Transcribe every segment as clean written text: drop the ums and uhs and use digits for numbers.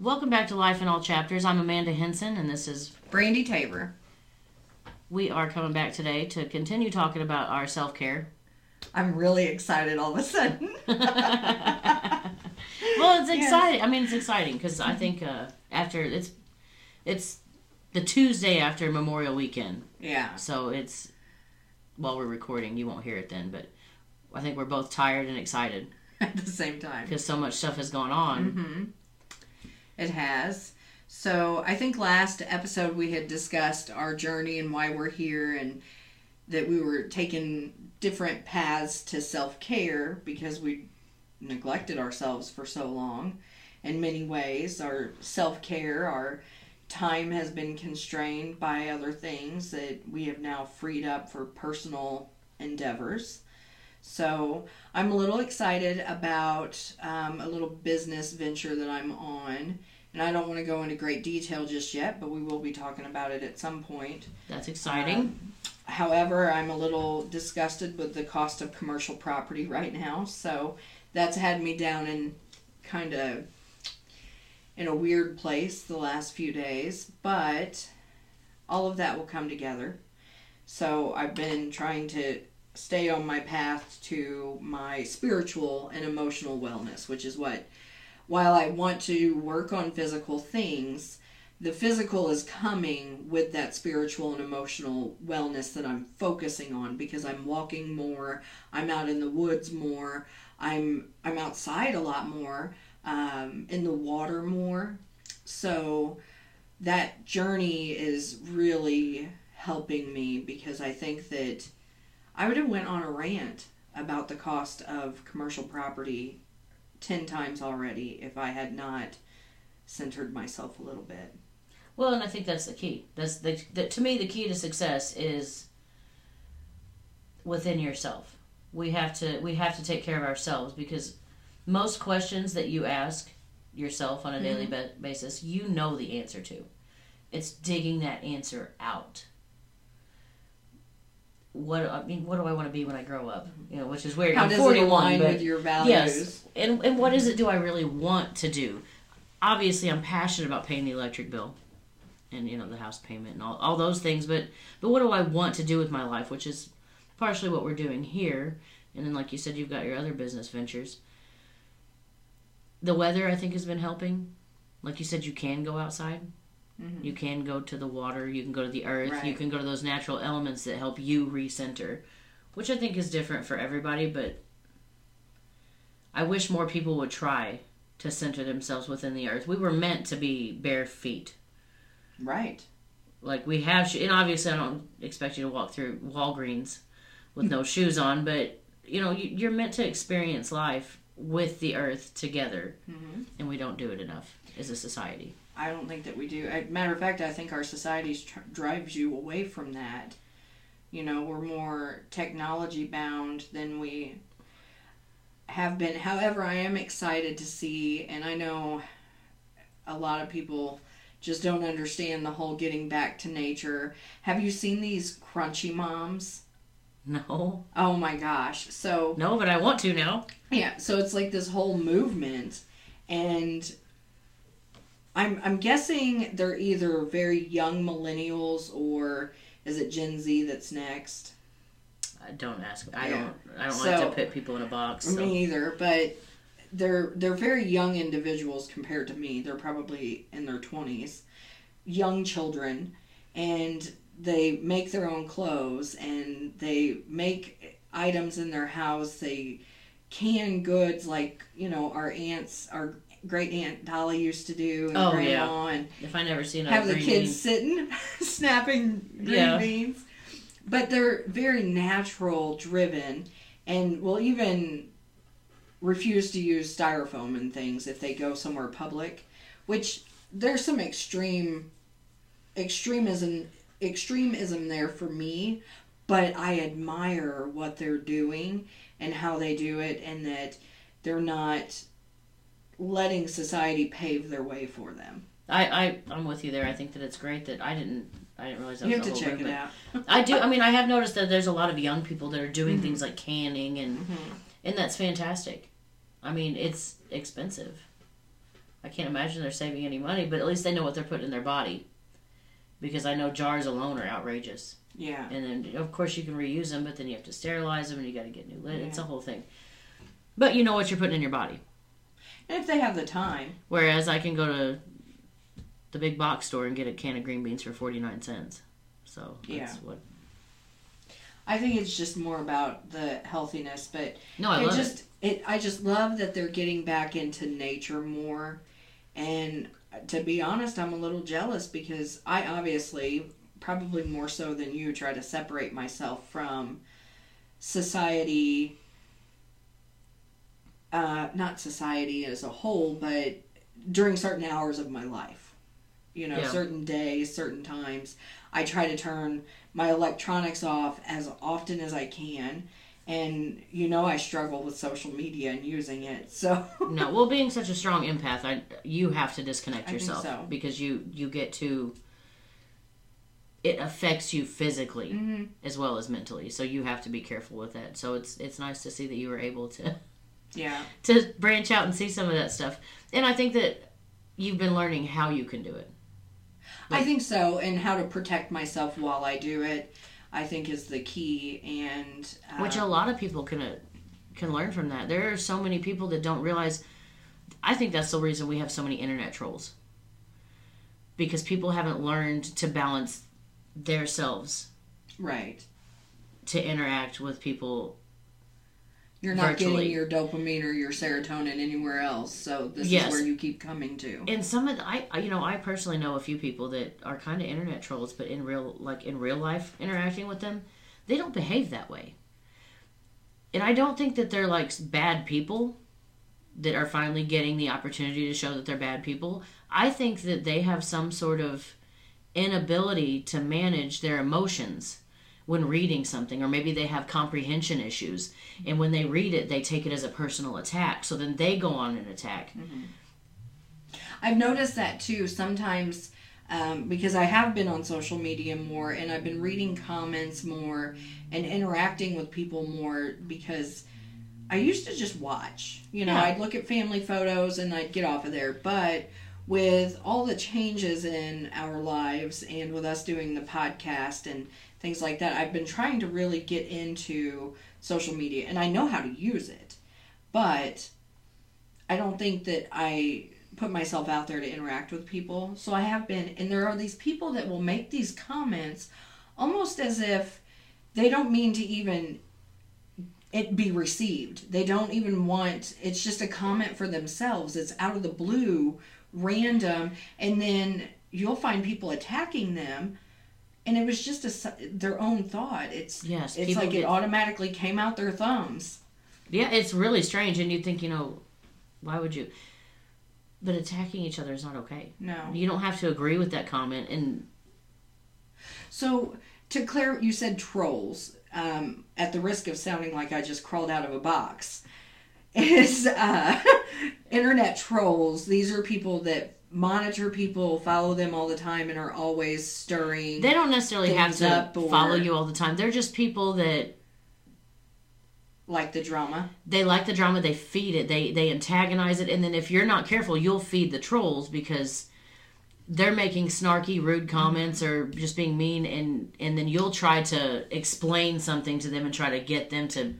Welcome back to Life in All Chapters. I'm Amanda Henson, and this is Brandi Tabor. We are coming back today to continue talking about our self-care. I'm really excited all of a sudden. Well, it's exciting. Yes. I mean, it's exciting because I think after it's the Tuesday after Memorial Weekend. Yeah. So it's while we're recording, you won't hear it then, but I think we're both tired and excited at the same time because so much stuff has gone on. Mm-hmm. It has. So I think last episode we had discussed our journey and why we're here and that we were taking different paths to self-care because we neglected ourselves for so long. In many ways, our self-care, our time has been constrained by other things that we have now freed up for personal endeavors. So I'm a little excited about a little business venture that I'm on, and I don't want to go into great detail just yet, but we will be talking about it at some point. That's exciting. However, I'm a little disgusted with the cost of commercial property right now, so that's had me down in kind of in a weird place the last few days, but all of that will come together. So I've been trying to stay on my path to my spiritual and emotional wellness, which is what, while I want to work on physical things, the physical is coming with that spiritual and emotional wellness that I'm focusing on because I'm walking more, I'm out in the woods more, I'm outside a lot more, in the water more. So that journey is really helping me because I think that I would have went on a rant about the cost of commercial property 10 times already if I had not centered myself a little bit. Well, and I think that's the key. That's to me, the key to success is within yourself. We have to take care of ourselves because most questions that you ask yourself on a daily basis, you know the answer to. It's digging that answer out. What do I want to be when I grow up? You know, which is weird. How does it align with your values? Yes, and what is it? Do I really want to do? Obviously, I'm passionate about paying the electric bill, and you know the house payment and all those things. But what do I want to do with my life? Which is partially what we're doing here. And then, like you said, you've got your other business ventures. The weather, I think, has been helping. Like you said, you can go outside. Mm-hmm. You can go to the water, you can go to the earth, right. You can go to those natural elements that help you recenter, which I think is different for everybody, but I wish more people would try to center themselves within the earth. We were meant to be bare feet. Right. Like we have, and obviously I don't expect you to walk through Walgreens with no shoes on, but you know, you're meant to experience life with the earth together, and we don't do it enough as a society. I don't think that we do. Matter of fact, I think our society drives you away from that. You know, we're more technology bound than we have been. However, I am excited to see, and I know a lot of people just don't understand the whole getting back to nature. Have you seen these crunchy moms? No. Oh my gosh. So. No, but I want to now. Yeah. So it's like this whole movement, and I'm guessing they're either very young millennials or is it Gen Z that's next? Don't ask. I don't like to put people in a box. So. Me either, but they're very young individuals compared to me. They're probably in their 20s, young children, and they make their own clothes and they make items in their house. They can goods like, you know, our aunts are. Great Aunt Dolly used to do, and Grandma, and if I never seen have the kids beans. Sitting snapping green beans, but they're very natural driven, and will even refuse to use styrofoam and things if they go somewhere public. Which there's some extremism there for me, but I admire what they're doing and how they do it, and that they're not letting society pave their way for them. I'm with you there. I think that it's great that I didn't realize that. You have to check it out. I do. I mean, I have noticed that there's a lot of young people that are doing things like canning, and that's fantastic. I mean, it's expensive. I can't imagine they're saving any money, but at least they know what they're putting in their body. Because I know jars alone are outrageous. Yeah. And then, of course, you can reuse them, but then you have to sterilize them, and you got to get new lid. Yeah. It's a whole thing. But you know what you're putting in your body. And if they have the time. Whereas I can go to the big box store and get a can of green beans for 49 cents. So that's what... I think it's just more about the healthiness, but no, I just love that they're getting back into nature more. And to be honest, I'm a little jealous because I obviously, probably more so than you, try to separate myself from society. Not society as a whole, but during certain hours of my life. You know, certain days, certain times. I try to turn my electronics off as often as I can. And, you know, I struggle with social media and using it, so... No, well, being such a strong empath, you have to disconnect yourself. So. Because you get to... It affects you physically as well as mentally, so you have to be careful with that. So it's nice to see that you were able to... to branch out and see some of that stuff. And I think that you've been learning how you can do it. Like, I think so, and how to protect myself while I do it, I think, is the key. And which a lot of people can learn from that. There are so many people that don't realize. I think that's the reason we have so many internet trolls, because people haven't learned to balance themselves, right? To interact with people. You're not virtually. Getting your dopamine or your serotonin anywhere else, so this is where you keep coming to. And some of the, I personally know a few people that are kind of internet trolls, but in real life, interacting with them, they don't behave that way. And I don't think that they're like bad people that are finally getting the opportunity to show that they're bad people. I think that they have some sort of inability to manage their emotions when reading something, or maybe they have comprehension issues, and when they read it, they take it as a personal attack, so then they go on an attack. I've noticed that too, sometimes, because I have been on social media more, and I've been reading comments more, and interacting with people more, because I used to just watch. You know, I'd look at family photos, and I'd get off of there, but... With all the changes in our lives and with us doing the podcast and things like that, I've been trying to really get into social media, and I know how to use it, but I don't think that I put myself out there to interact with people. So I have been, and there are these people that will make these comments almost as if they don't mean to even it be received. They don't even want, it's just a comment for themselves. It's out of the blue, random, and then you'll find people attacking them, and it was just their own thought. It's like it automatically came out their thumbs. Yeah, it's really strange, and you'd think, you know, why would you? But attacking each other is not okay. No. You don't have to agree with that comment. And so, to clear, you said trolls, at the risk of sounding like I just crawled out of a box. Is internet trolls. These are people that monitor people, follow them all the time, and are always stirring. They don't necessarily have to follow you all the time. They're just people that like the drama. They like the drama. They feed it. They antagonize it. And then if you're not careful, you'll feed the trolls because they're making snarky, rude comments or just being mean. And then you'll try to explain something to them and try to get them to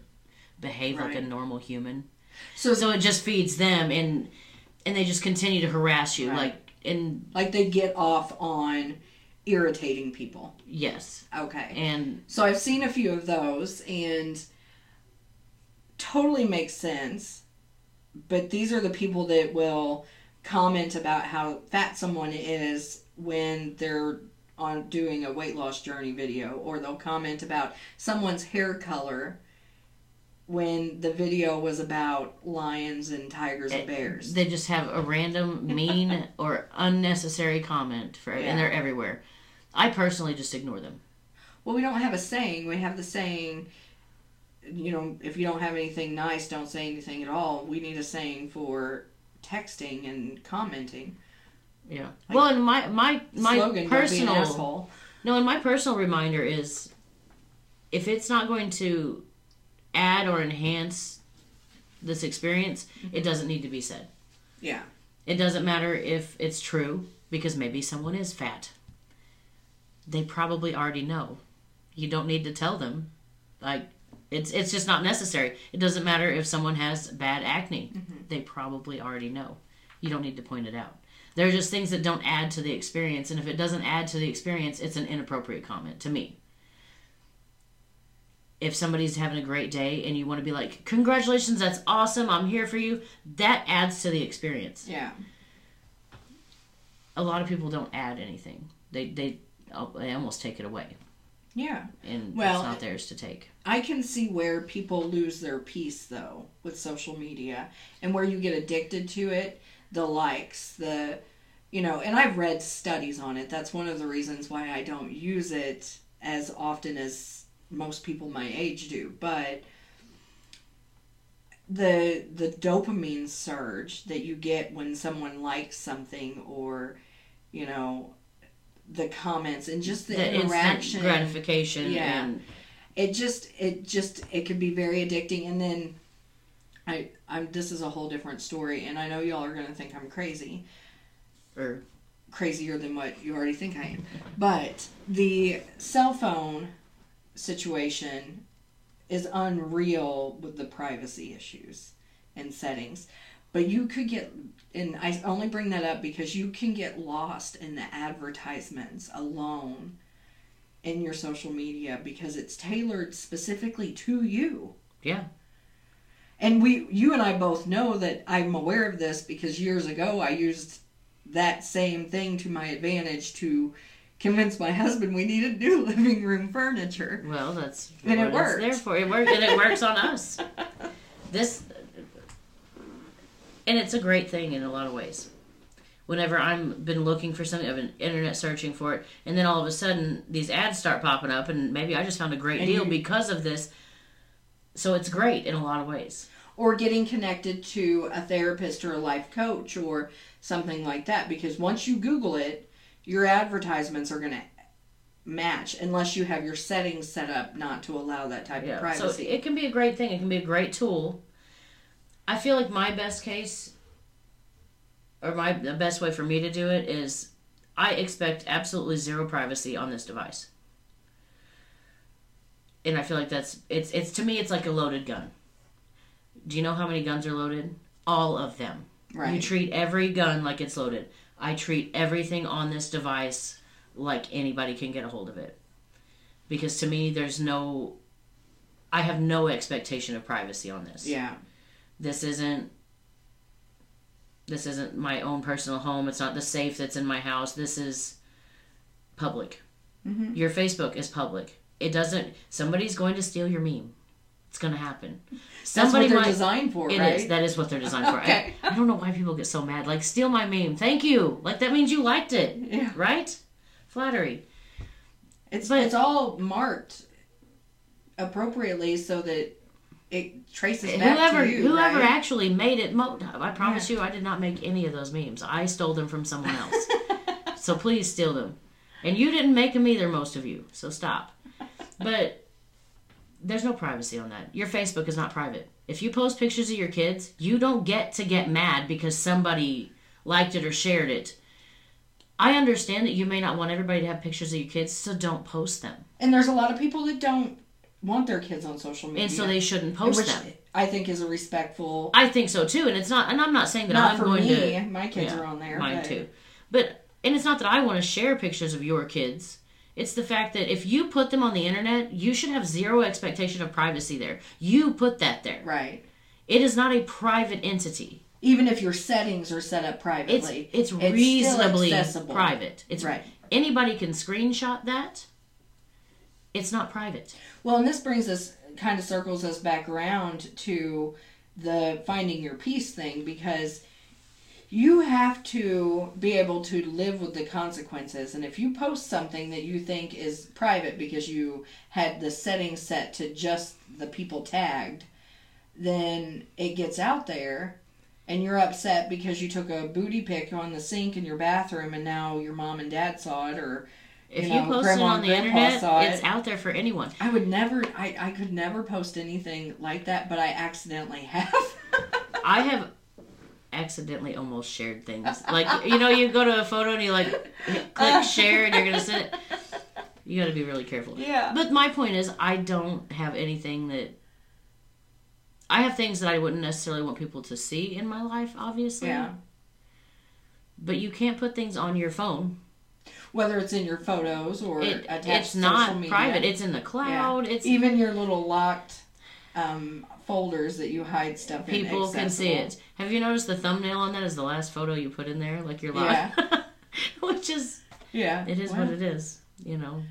behave like a normal human. So it just feeds them, and they just continue to harass you, like they get off on irritating people. Yes. Okay. And so I've seen a few of those, and totally makes sense. But these are the people that will comment about how fat someone is when they're on doing a weight loss journey video, or they'll comment about someone's hair color when the video was about lions and tigers and bears. They just have a random, mean, or unnecessary comment, and they're everywhere. I personally just ignore them. Well, we don't have a saying. We have the saying, you know, if you don't have anything nice, don't say anything at all. We need a saying for texting and commenting. Yeah. Like, well, and my slogan, personal... Don't be an asshole. No, and my personal reminder is, if it's not going to add or enhance this experience, it doesn't need to be said. Yeah. It doesn't matter if it's true, because maybe someone is fat. They probably already know. You don't need to tell them. Like, it's just not necessary. It doesn't matter if someone has bad acne. Mm-hmm. They probably already know. You don't need to point it out. There are just things that don't add to the experience, and if it doesn't add to the experience, it's an inappropriate comment to me. If somebody's having a great day and you want to be like, congratulations, that's awesome, I'm here for you, that adds to the experience. Yeah. A lot of people don't add anything. They almost take it away. Yeah. And well, it's not theirs to take. I can see where people lose their peace, though, with social media, and where you get addicted to it, the likes, the, you know, and I've read studies on it. That's one of the reasons why I don't use it as often as most people my age do. But the dopamine surge that you get when someone likes something, or, you know, the comments and just the interaction, gratification, yeah, and it could be very addicting. And then I'm this is a whole different story, and I know y'all are gonna think I'm crazy, or crazier than what you already think I am. But the cell phone situation is unreal with the privacy issues and settings. But you could get, and I only bring that up because you can get lost in the advertisements alone in your social media, because it's tailored specifically to you. Yeah. And you and I both know that I'm aware of this, because years ago I used that same thing to my advantage to convince my husband we needed new living room furniture. Well, that's and what it works. There for it works, and it works on us. And it's a great thing in a lot of ways. Whenever I've been looking for something, I've been internet searching for it, and then all of a sudden these ads start popping up, and maybe I just found a great deal because of this. So it's great in a lot of ways. Or getting connected to a therapist or a life coach or something like that, because once you Google it, your advertisements are going to match, unless you have your settings set up not to allow that type of privacy. So it can be a great thing. It can be a great tool. I feel like my best case, or the best way for me to do it, is I expect absolutely zero privacy on this device. And I feel like it's to me, it's like a loaded gun. Do you know how many guns are loaded? All of them. Right. You treat every gun like it's loaded. I treat everything on this device like anybody can get a hold of it. Because to me, I have no expectation of privacy on this. Yeah. This isn't my own personal home. It's not the safe that's in my house. This is public. Mm-hmm. Your Facebook is public. It doesn't. Somebody's going to steal your meme. It's going to happen. Somebody that's what they're designed for, right? It is. That is what they're designed for. I don't know why people get so mad. Like, steal my meme. Thank you. Like, that means you liked it. Yeah. Right? Flattery. It's all marked appropriately so that it traces back to you. Whoever actually made it, I promise you, I did not make any of those memes. I stole them from someone else. So please steal them. And you didn't make them either, most of you. So stop. But there's no privacy on that. Your Facebook is not private. If you post pictures of your kids, you don't get to get mad because somebody liked it or shared it. I understand that you may not want everybody to have pictures of your kids, so don't post them. And there's a lot of people that don't want their kids on social media. And so they shouldn't post them. I think is a respectful... I think so too, and it's not... And I'm not saying that I'm going to... Not for me. My kids are on there. Mine too. And it's not that I want to share pictures of your kids. It's the fact that if you put them on the internet, you should have zero expectation of privacy there. You put that there. Right. It is not a private entity. Even if your settings are set up privately. It's reasonably private. It's right. Anybody can screenshot that. It's not private. Well, and this brings us, kind of circles us back around to the finding your peace thing, because you have to be able to live with the consequences. And if you post something that you think is private because you had the setting set to just the people tagged, then it gets out there and you're upset because you took a booty pic on the sink in your bathroom and now your mom and dad saw it, or if you post it on the internet, it's out there for anyone. I would never, I could never post anything like that, but I accidentally have. I have accidentally almost shared things. Like, you know, you go to a photo and you like click share and you're going to send it. You got to be really careful. Yeah. But my point is, I don't have anything that... I have things that I wouldn't necessarily want people to see in my life, obviously. Yeah. But you can't put things on your phone. Whether it's in your photos or attached to social media. It's not private. It's in the cloud. Yeah. It's even your little locked folders that you hide stuff in. People can see it. Have you noticed the thumbnail on that is the last photo you put in there? Like your locked. Yeah. Which is... Yeah. It is what it is. You know.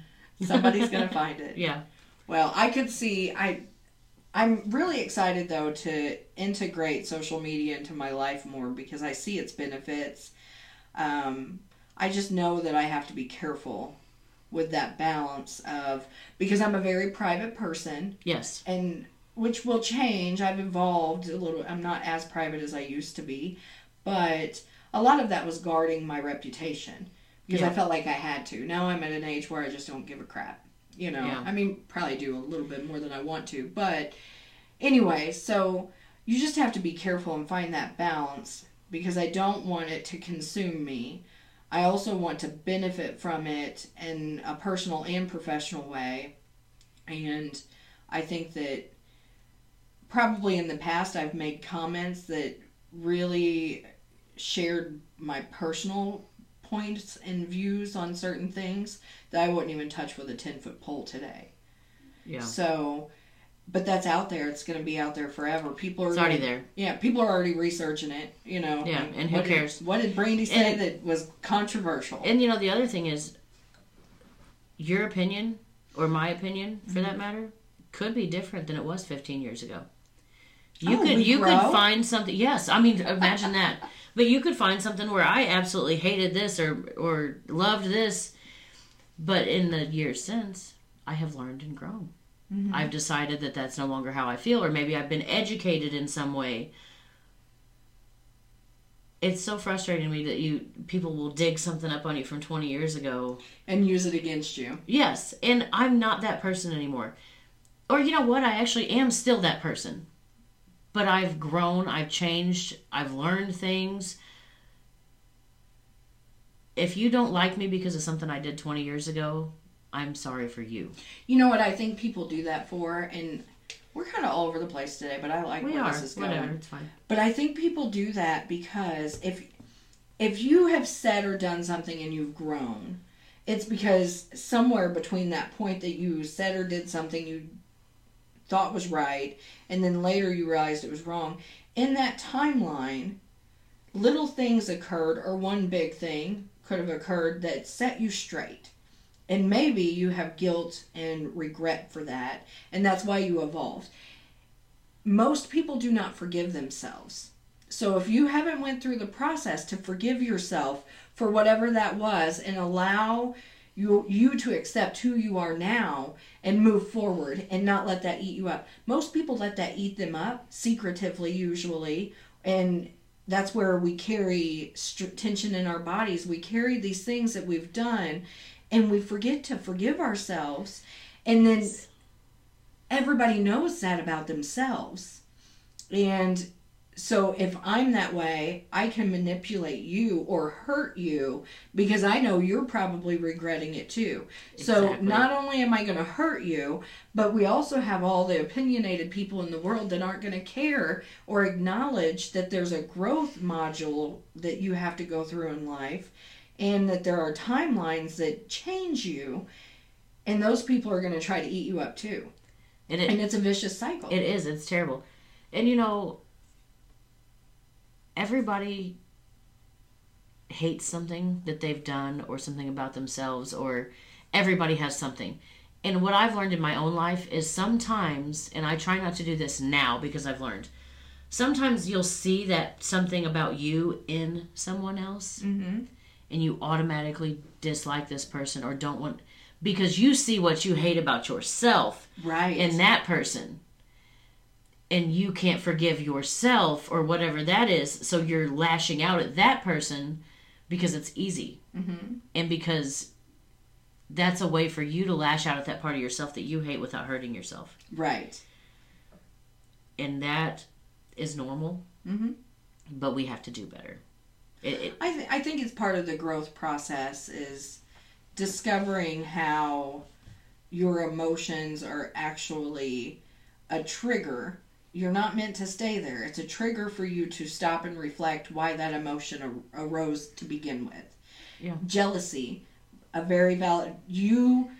Somebody's going to find it. Yeah. Well, I could see... I'm really excited, though, to integrate social media into my life more because I see its benefits. I just know that I have to be careful with that balance of... Because I'm a very private person. Yes. And which will change. I've evolved a little. I'm not as private as I used to be. But a lot of that was guarding my reputation because I felt like I had to. Now I'm at an age where I just don't give a crap. You know, I mean, probably do a little bit more than I want to. But anyway, so you just have to be careful and find that balance because I don't want it to consume me. I also want to benefit from it in a personal and professional way. And I think that probably in the past I've made comments that really shared my personal points and views on certain things that I wouldn't even touch with a 10-foot pole today. Yeah. So, but that's out there. It's going to be out there forever. It's already there. Yeah, people are already researching it, you know. Yeah, and who cares? What did Brandi say that was controversial? And, you know, the other thing is your opinion, or my opinion, for that matter, could be different than it was 15 years ago. You could find something. Yes, I mean, imagine that. But you could find something where I absolutely hated this or loved this. But in the years since, I have learned and grown. Mm-hmm. I've decided that that's no longer how I feel, or maybe I've been educated in some way. It's so frustrating to me that people will dig something up on you from 20 years ago. And use it against you. Yes, and I'm not that person anymore. Or you know what, I actually am still that person. But I've grown, I've changed, I've learned things. If you don't like me because of something I did 20 years ago, I'm sorry for you. You know what I think people do that for, and we're kind of all over the place today, but I like where this is going. Whatever, it's fine. But I think people do that because if you have said or done something and you've grown, it's because somewhere between that point that you said or did something you thought was right, and then later you realized it was wrong. In that timeline, little things occurred, or one big thing could have occurred that set you straight. And maybe you have guilt and regret for that, and that's why you evolved. Most people do not forgive themselves. So if you haven't went through the process to forgive yourself for whatever that was and allow you to accept who you are now and move forward and not let that eat you up. Most people let that eat them up, secretively usually, and that's where we carry tension in our bodies. We carry these things that we've done, and we forget to forgive ourselves, and then everybody knows that about themselves. And so if I'm that way, I can manipulate you or hurt you because I know you're probably regretting it too. Exactly. So not only am I going to hurt you, but we also have all the opinionated people in the world that aren't going to care or acknowledge that there's a growth module that you have to go through in life and that there are timelines that change you, and those people are going to try to eat you up too. And it's a vicious cycle. It is. It's terrible. And you know... Everybody hates something that they've done or something about themselves, or everybody has something. And what I've learned in my own life is sometimes, and I try not to do this now because I've learned, sometimes you'll see that something about you in someone else, and you automatically dislike this person or don't want, because you see what you hate about yourself in that person. And you can't forgive yourself or whatever that is, so you're lashing out at that person because it's easy. Mm-hmm. And because that's a way for you to lash out at that part of yourself that you hate without hurting yourself. Right. And that is normal. Mm-hmm. but we have to do better. I think it's part of the growth process is discovering how your emotions are actually a trigger. You're not meant to stay there. It's a trigger for you to stop and reflect why that emotion arose to begin with. Yeah. Jealousy, a very valid... You,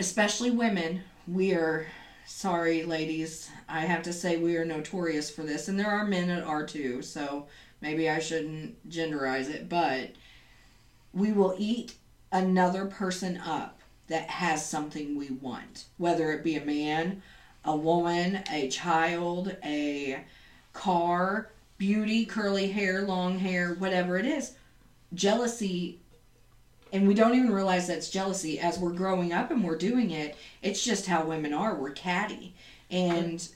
especially women, we are... Sorry, ladies. I have to say we are notorious for this. And there are men that are too, so maybe I shouldn't genderize it. But we will eat another person up that has something we want. Whether it be a man, a woman, a child, a car, beauty, curly hair, long hair, whatever it is. Jealousy, and we don't even realize that's jealousy as we're growing up and we're doing it. It's just how women are. We're catty. And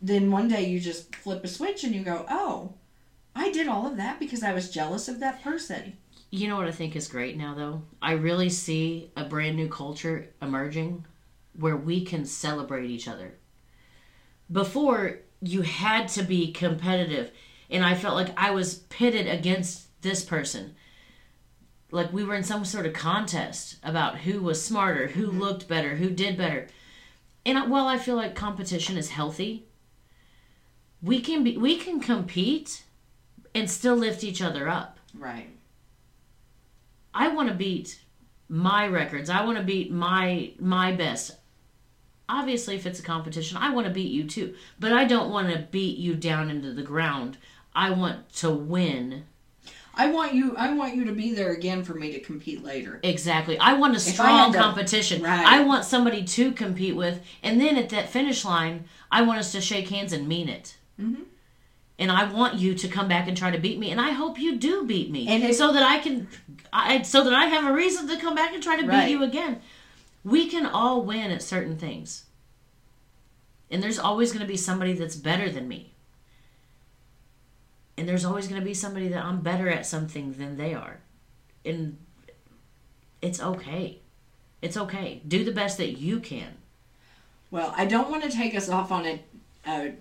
then one day you just flip a switch and you go, oh, I did all of that because I was jealous of that person. You know what I think is great now, though? I really see a brand new culture emerging where we can celebrate each other. Before, you had to be competitive, and I felt like I was pitted against this person. Like we were in some sort of contest about who was smarter, who looked better, who did better. And while I feel like competition is healthy, we can compete and still lift each other up. Right. I want to beat my records. I want to beat my best. Obviously, if it's a competition, I want to beat you too. But I don't want to beat you down into the ground. I want to win. I want you to be there again for me to compete later. Exactly. I want a strong competition. Right. I want somebody to compete with. And then at that finish line, I want us to shake hands and mean it. Mm-hmm. And I want you to come back and try to beat me. And I hope you do beat me. And so that I have a reason to come back and try to beat you again. We can all win at certain things. And there's always going to be somebody that's better than me. And there's always going to be somebody that I'm better at something than they are. And it's okay. It's okay. Do the best that you can. Well, I don't want to take us off on a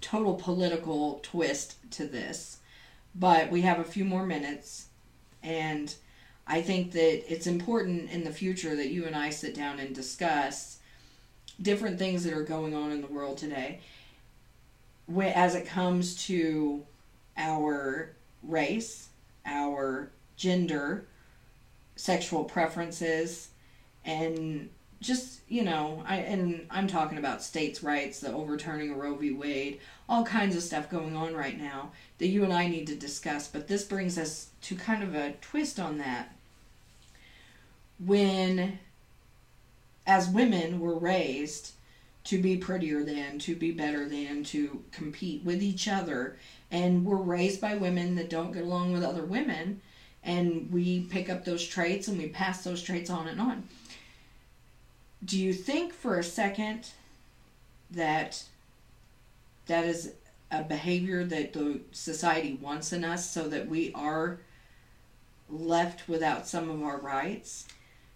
total political twist to this, but we have a few more minutes. And I think that it's important in the future that you and I sit down and discuss different things that are going on in the world today. As it comes to... our race, our gender, sexual preferences, and just, you know, I'm talking about states' rights, the overturning of Roe v. Wade, all kinds of stuff going on right now that you and I need to discuss. But this brings us to kind of a twist on that. When, as women, we're raised to be prettier than, to be better than, to compete with each other. And we're raised by women that don't get along with other women. And we pick up those traits and we pass those traits on and on. Do you think for a second that that is a behavior that the society wants in us so that we are left without some of our rights?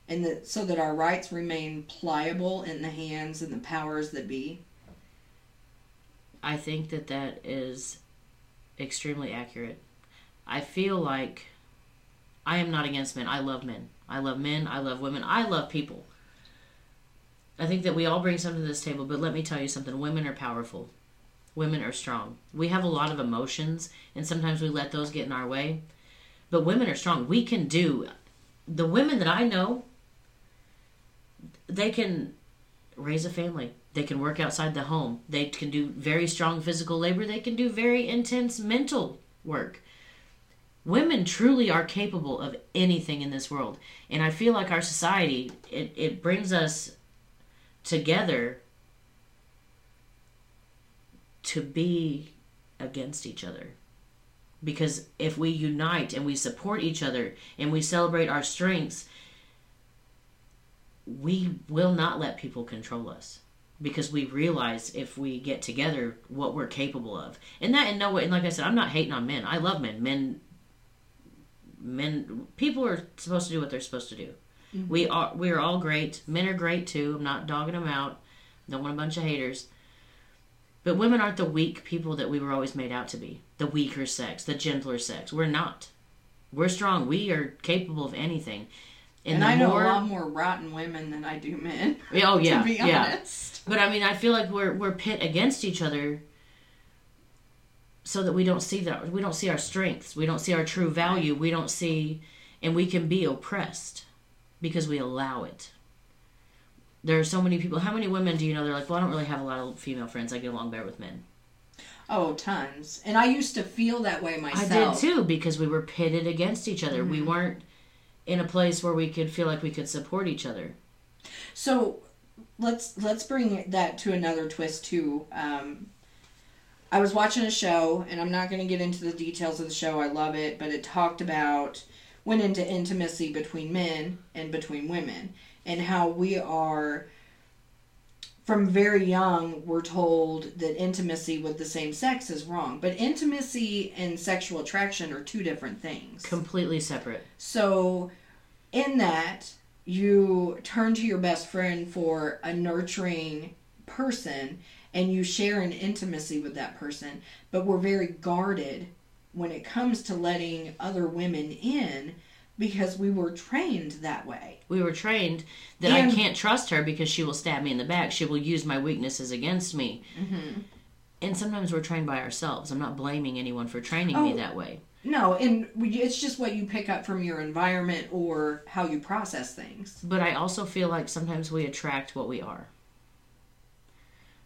And that, so that our rights remain pliable in the hands and the powers that be? I think that is extremely accurate. I feel like I am not against men. I love men. I love men. I love women. I love people. I think that we all bring something to this table, but let me tell you something. Women are powerful. Women are strong. We have a lot of emotions, and sometimes we let those get in our way. But women are strong. We can do... The women that I know... They can raise a family. They can work outside the home. They can do very strong physical labor. They can do very intense mental work. Women truly are capable of anything in this world. And I feel like our society, it brings us together to be against each other. Because if we unite and we support each other and we celebrate our strengths, we will not let people control us, because we realize if we get together what we're capable of. And that in no way, and like I said, I'm not hating on men. I love men. Men, people are supposed to do what they're supposed to do. Mm-hmm. We are all great. Men are great too. I'm not dogging them out. Don't want a bunch of haters. But women aren't the weak people that we were always made out to be. The weaker sex, the gentler sex. We're not. We're strong. We are capable of anything. And I know a lot more rotten women than I do men. Oh, yeah. To be honest. Yeah. But, I mean, I feel like we're pit against each other so that we don't see that. We don't see our strengths. We don't see our true value. We don't see... And we can be oppressed because we allow it. There are so many people. How many women do you know? They're like, well, I don't really have a lot of female friends. I get along better with men. Oh, tons. And I used to feel that way myself. I did too, because we were pitted against each other. Mm-hmm. We weren't in a place where we could feel like we could support each other. So let's bring that to another twist too. I was watching a show, and I'm not going to get into the details of the show. I love it, but it talked about, went into intimacy between men and between women. And how we are, from very young, we're told that intimacy with the same sex is wrong. But intimacy and sexual attraction are two different things. Completely separate. So, in that, you turn to your best friend for a nurturing person, and you share an intimacy with that person. But we're very guarded when it comes to letting other women in, because we were trained that way. We were trained that, and I can't trust her because she will stab me in the back. She will use my weaknesses against me. Mm-hmm. And sometimes we're trained by ourselves. I'm not blaming anyone for training me that way. No, and it's just what you pick up from your environment or how you process things. But I also feel like sometimes we attract what we are.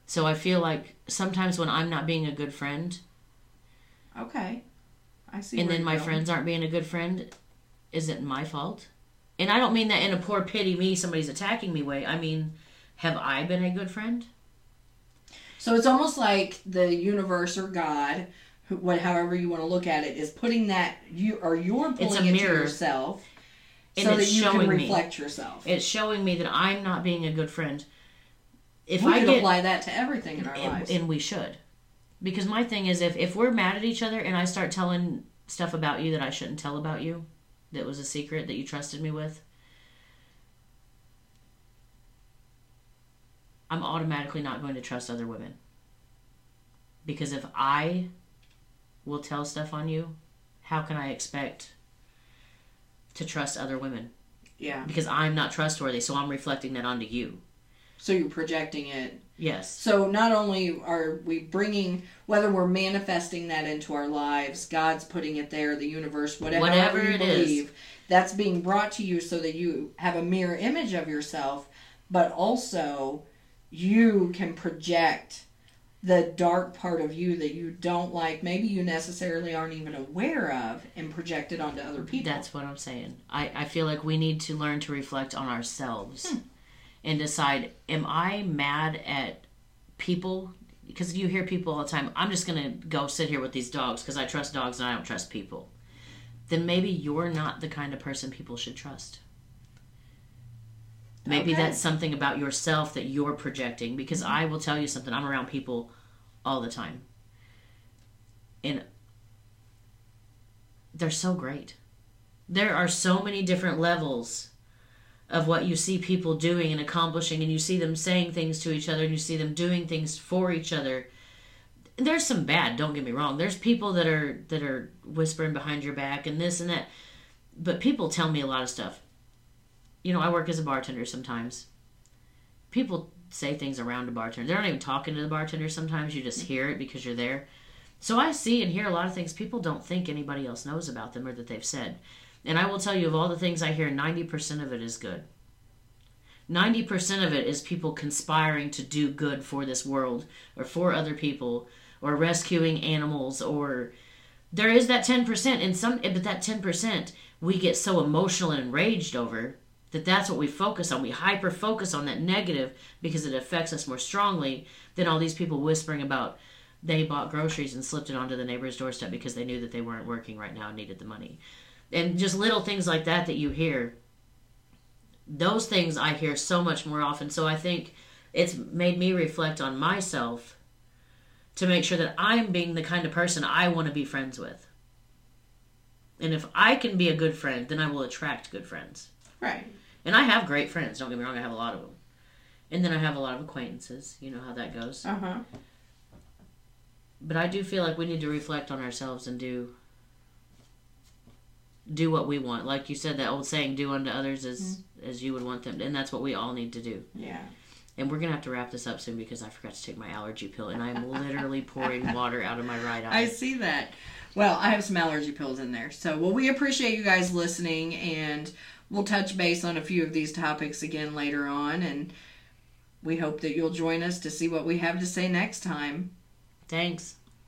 So I feel like sometimes when I'm not being a good friend... Okay. I see. And then my friends aren't being a good friend... Is it my fault? And I don't mean that in a poor pity me, somebody's attacking me way. I mean, have I been a good friend? So it's almost like the universe or God, however you want to look at it, is putting that, you're pulling it to yourself so that you can reflect yourself. It's showing me that I'm not being a good friend. If I could apply that to everything in our lives. And we should. Because my thing is, if we're mad at each other and I start telling stuff about you that I shouldn't tell about you, that was a secret that you trusted me with, I'm automatically not going to trust other women. Because if I will tell stuff on you, how can I expect to trust other women? Yeah. Because I'm not trustworthy, so I'm reflecting that onto you. So you're projecting it. Yes. So not only are we bringing, whether we're manifesting that into our lives, God's putting it there, the universe, whatever you believe, is. That's being brought to you so that you have a mirror image of yourself, but also you can project the dark part of you that you don't like, maybe you necessarily aren't even aware of, and project it onto other people. That's what I'm saying. I feel like we need to learn to reflect on ourselves. And decide, am I mad at people? Because you hear people all the time, I'm just going to go sit here with these dogs because I trust dogs and I don't trust people. Then maybe you're not the kind of person people should trust. Maybe that's something about yourself that you're projecting. Because I will tell you something, I'm around people all the time. And they're so great. There are so many different levels of what you see people doing and accomplishing, and you see them saying things to each other, and you see them doing things for each other. There's some bad, don't get me wrong. There's people that are whispering behind your back and this and that. But people tell me a lot of stuff. You know, I work as a bartender sometimes. People say things around a bartender. They're not even talking to the bartender sometimes. You just hear it because you're there. So I see and hear a lot of things people don't think anybody else knows about them or that they've said. And I will tell you, of all the things I hear, 90% of it is good. 90% of it is people conspiring to do good for this world or for other people or rescuing animals, or there is that 10%. But that 10% we get so emotional and enraged over that that's what we focus on. We hyper-focus on that negative because it affects us more strongly than all these people whispering about they bought groceries and slipped it onto the neighbor's doorstep because they knew that they weren't working right now and needed the money. And just little things like that that you hear. Those things I hear so much more often. So I think it's made me reflect on myself to make sure that I'm being the kind of person I want to be friends with. And if I can be a good friend, then I will attract good friends. Right. And I have great friends. Don't get me wrong. I have a lot of them. And then I have a lot of acquaintances. You know how that goes. Uh-huh. But I do feel like we need to reflect on ourselves and do what we want. Like you said, that old saying, do unto others as you would want them to. And that's what we all need to do. Yeah. And we're going to have to wrap this up soon because I forgot to take my allergy pill. And I'm literally pouring water out of my right eye. I see that. Well, I have some allergy pills in there. So, well, we appreciate you guys listening. And we'll touch base on a few of these topics again later on. And we hope that you'll join us to see what we have to say next time. Thanks.